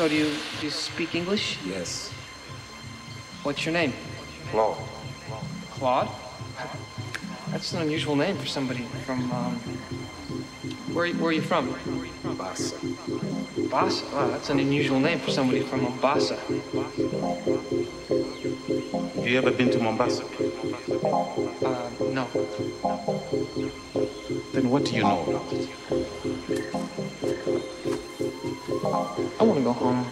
So do you speak English? Yes. What's your name? Claude. Claude? That's an unusual name for somebody from, where are you from? Mombasa. Mombasa? Wow, that's an unusual name for somebody from Mombasa. Have you ever been to Mombasa? No. Then what do you know about it? I want to go home.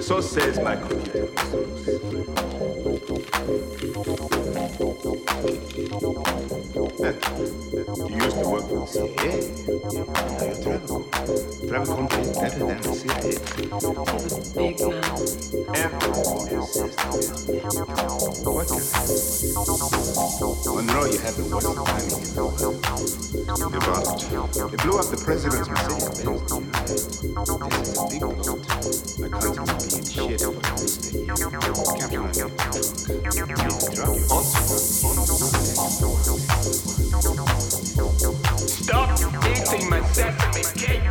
So says my computer. You used to work with the CIA. Now you travel. Travel company better than the CIA. It's big now. Everyone says that. What happened? Monroe, you haven't worked with money. The rocket. They blew up the president's Mercedes-Benz. This is a big plot. My country's being shit over the mistake. Captain, stop eating my sesame cake!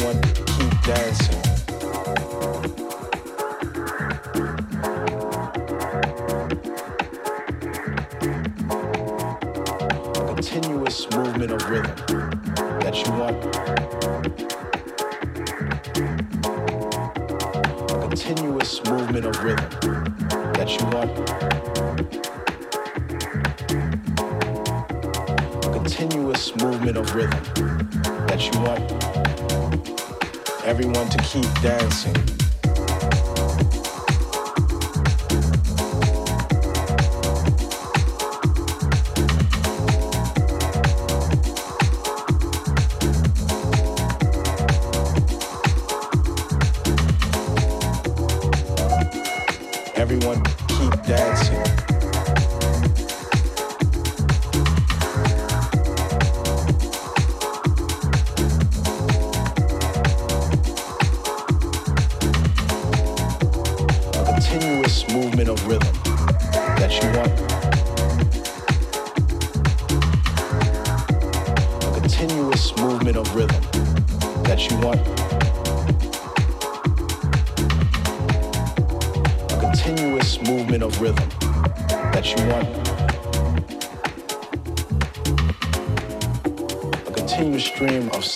everyone keep dancing. A continuous movement of rhythm that you want. A continuous movement of rhythm that you want. A continuous movement of rhythm that you want everyone to keep dancing. Everyone keep dancing.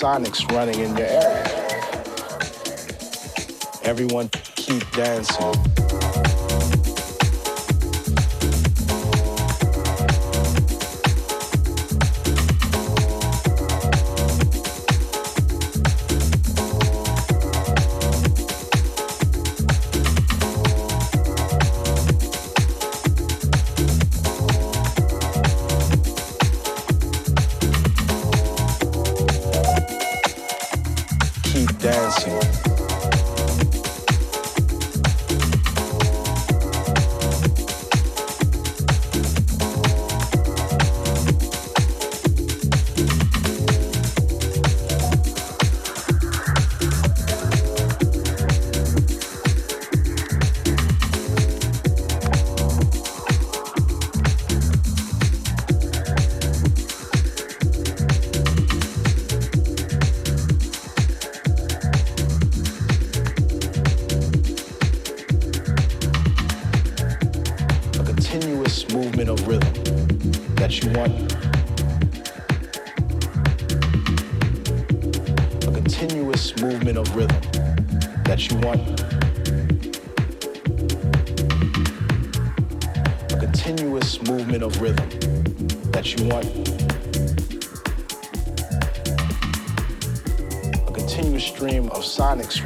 Sonics running in your area. Everyone keep dancing.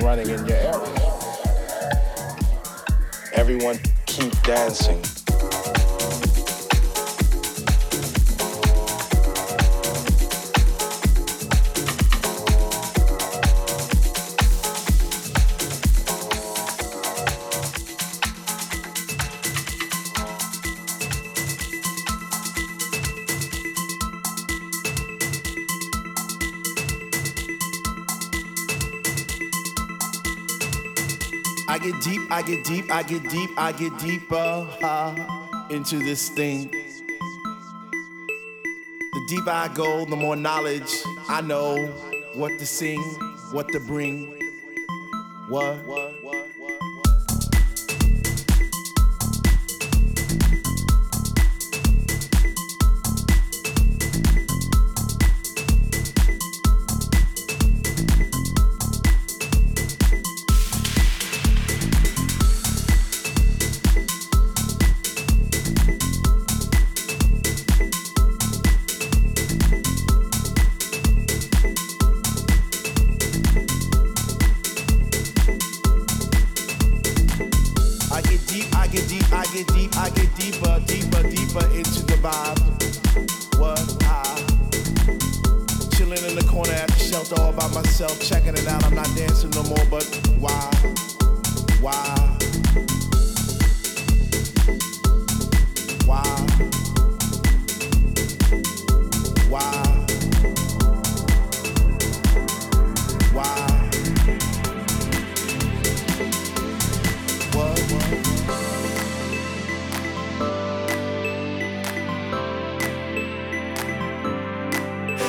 Running in your area. Everyone keep dancing. I get deeper into this thing. The deeper I go, the more knowledge I know, what to sing, what to bring, what.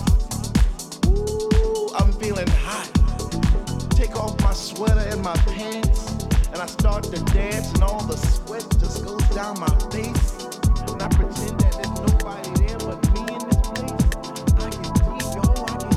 Ooh, I'm feeling hot. Take off my sweater and my pants, and I start to dance, and all the sweat just goes down my face. And I pretend that there's nobody there but me in this place. I get deep, y'all, I get deep.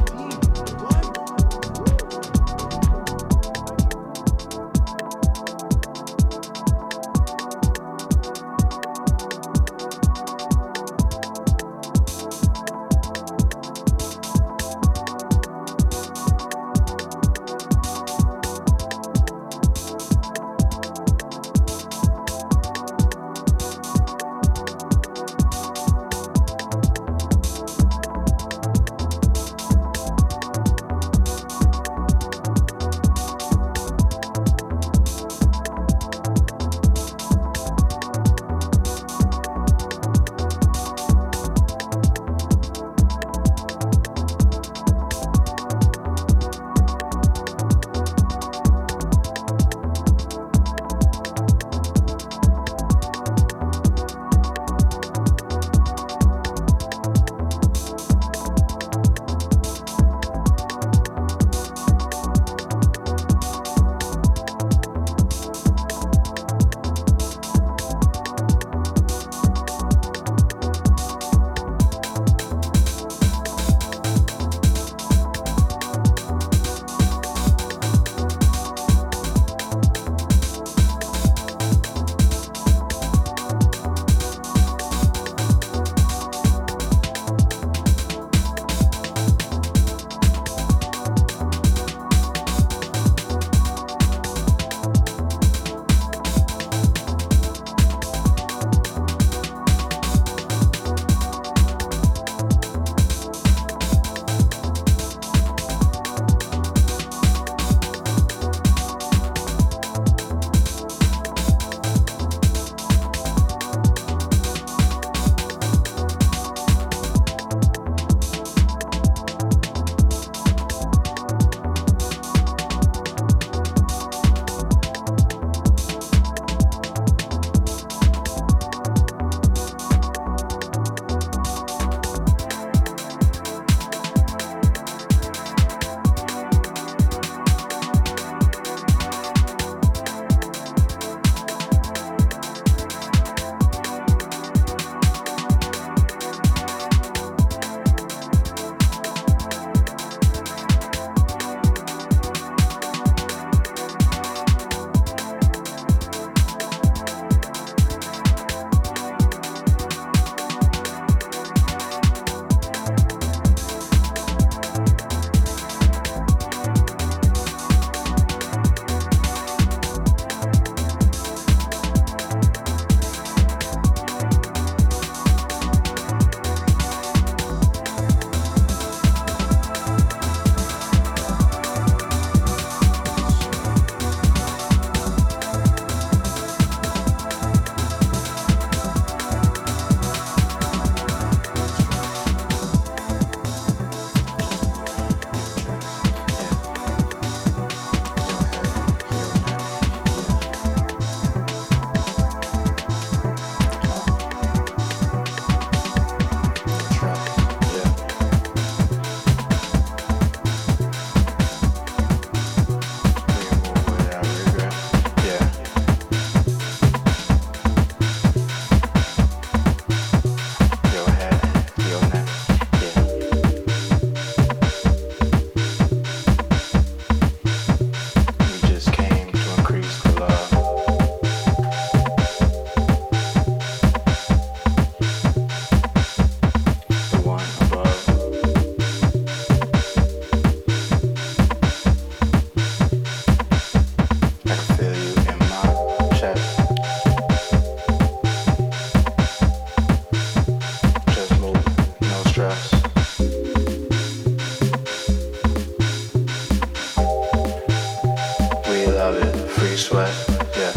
Free sweat, yeah.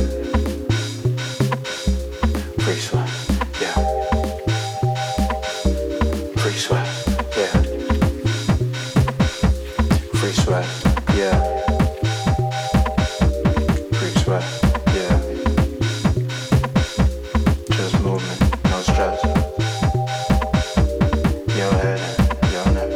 Free sweat, yeah. Free sweat, yeah. Free sweat, yeah. Free sweat, yeah. Just movement, no stress. Your head, your neck.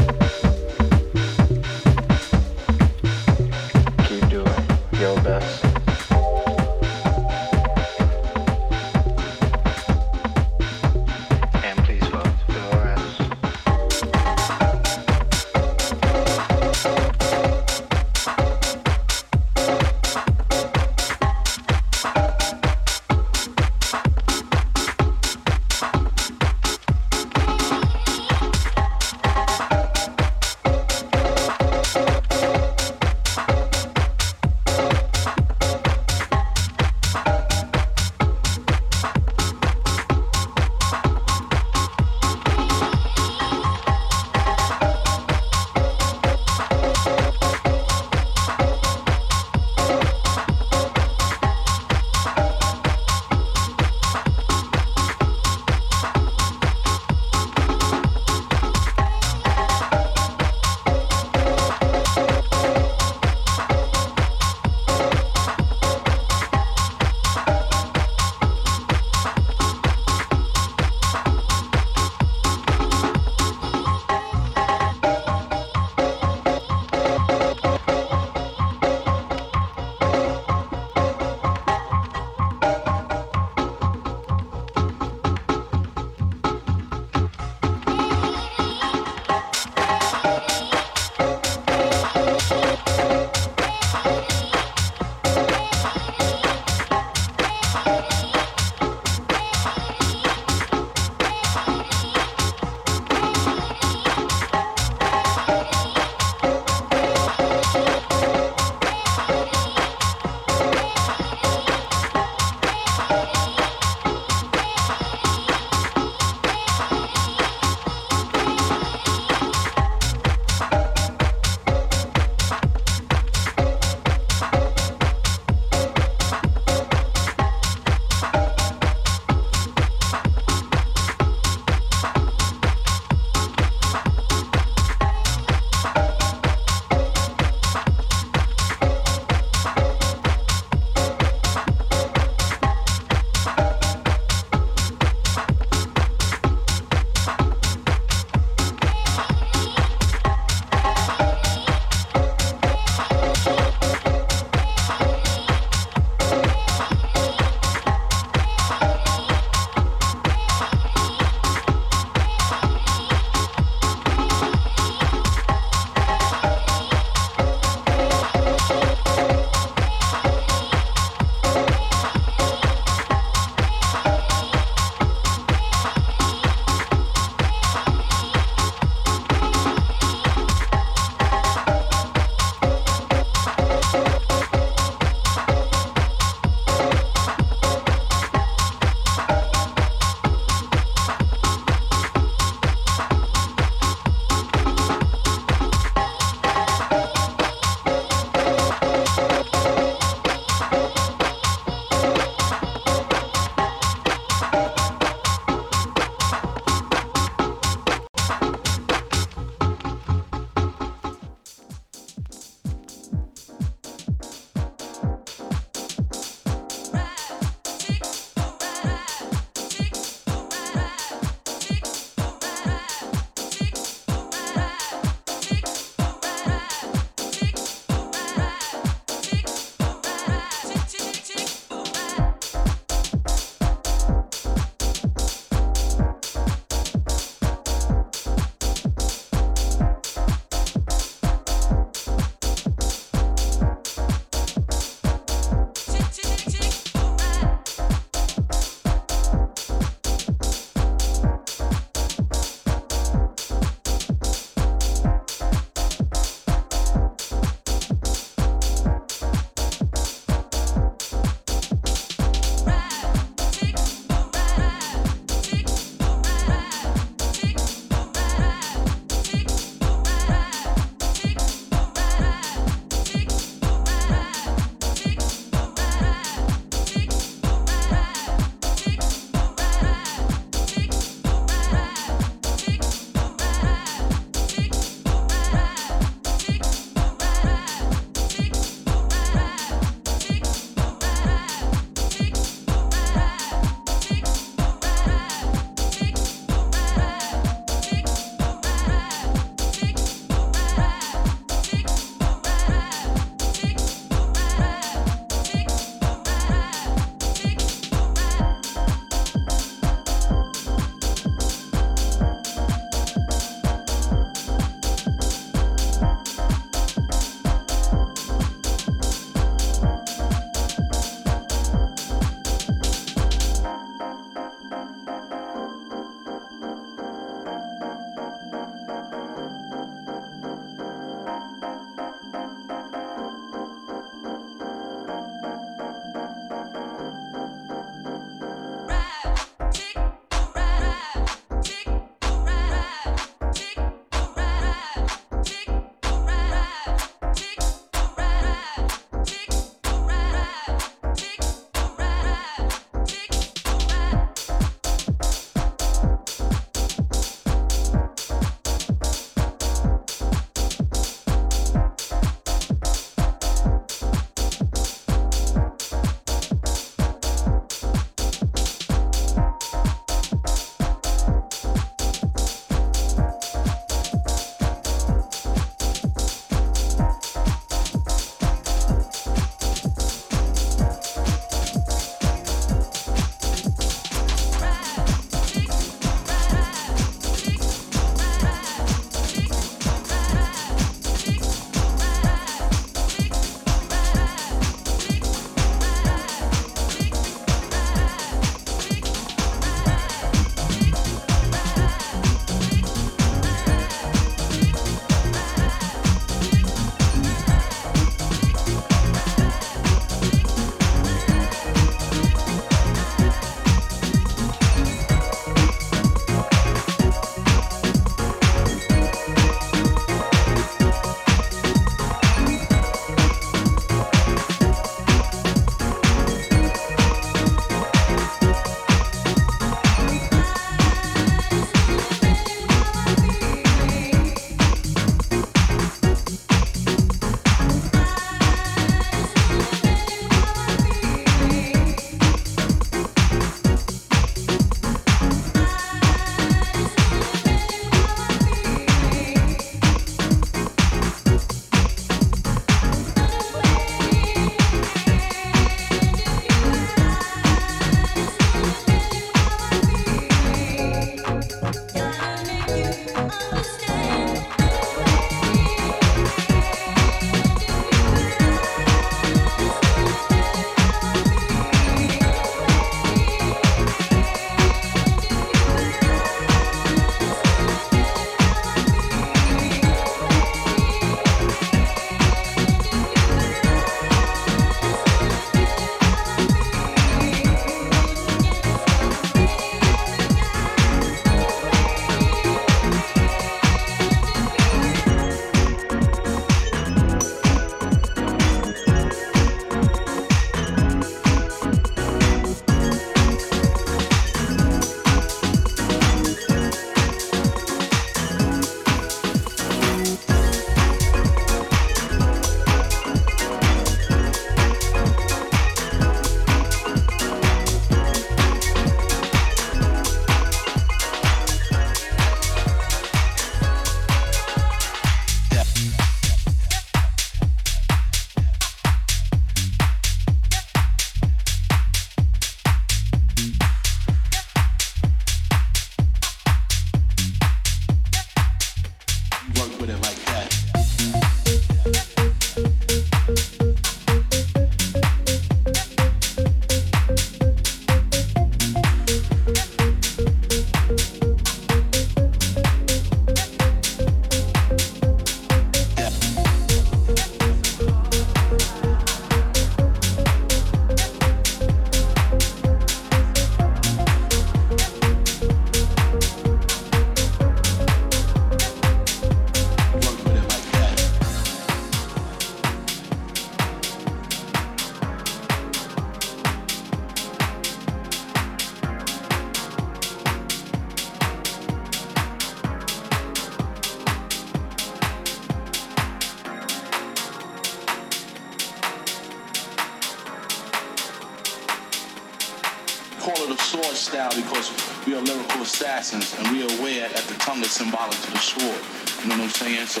sword style because we are lyrical assassins and we are aware that the tongue is symbolic to the sword. You know what I'm saying? So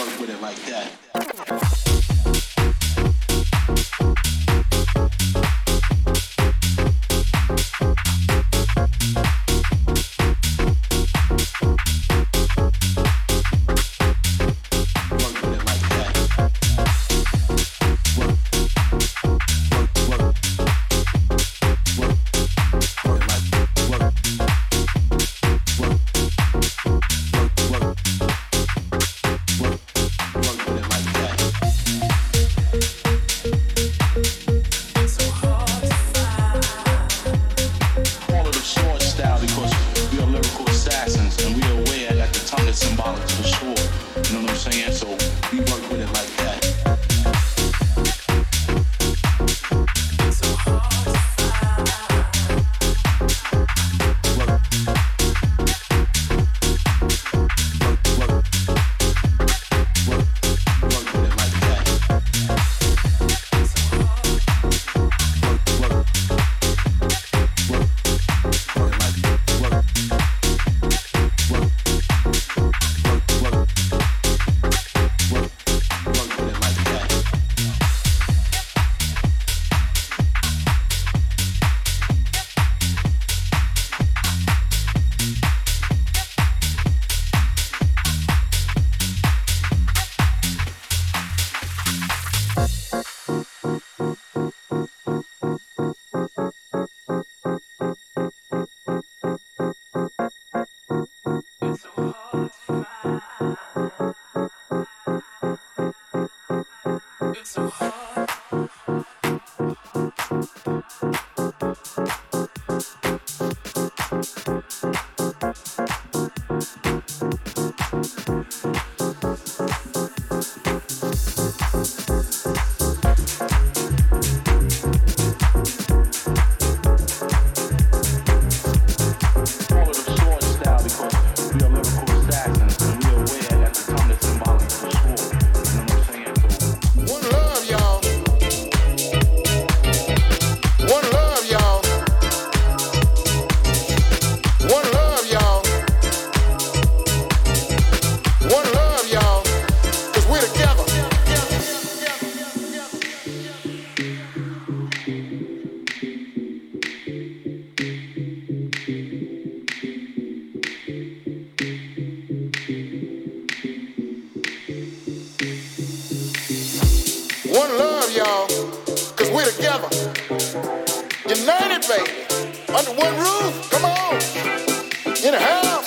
work with it like that. United, baby, under one roof, come on, in a house.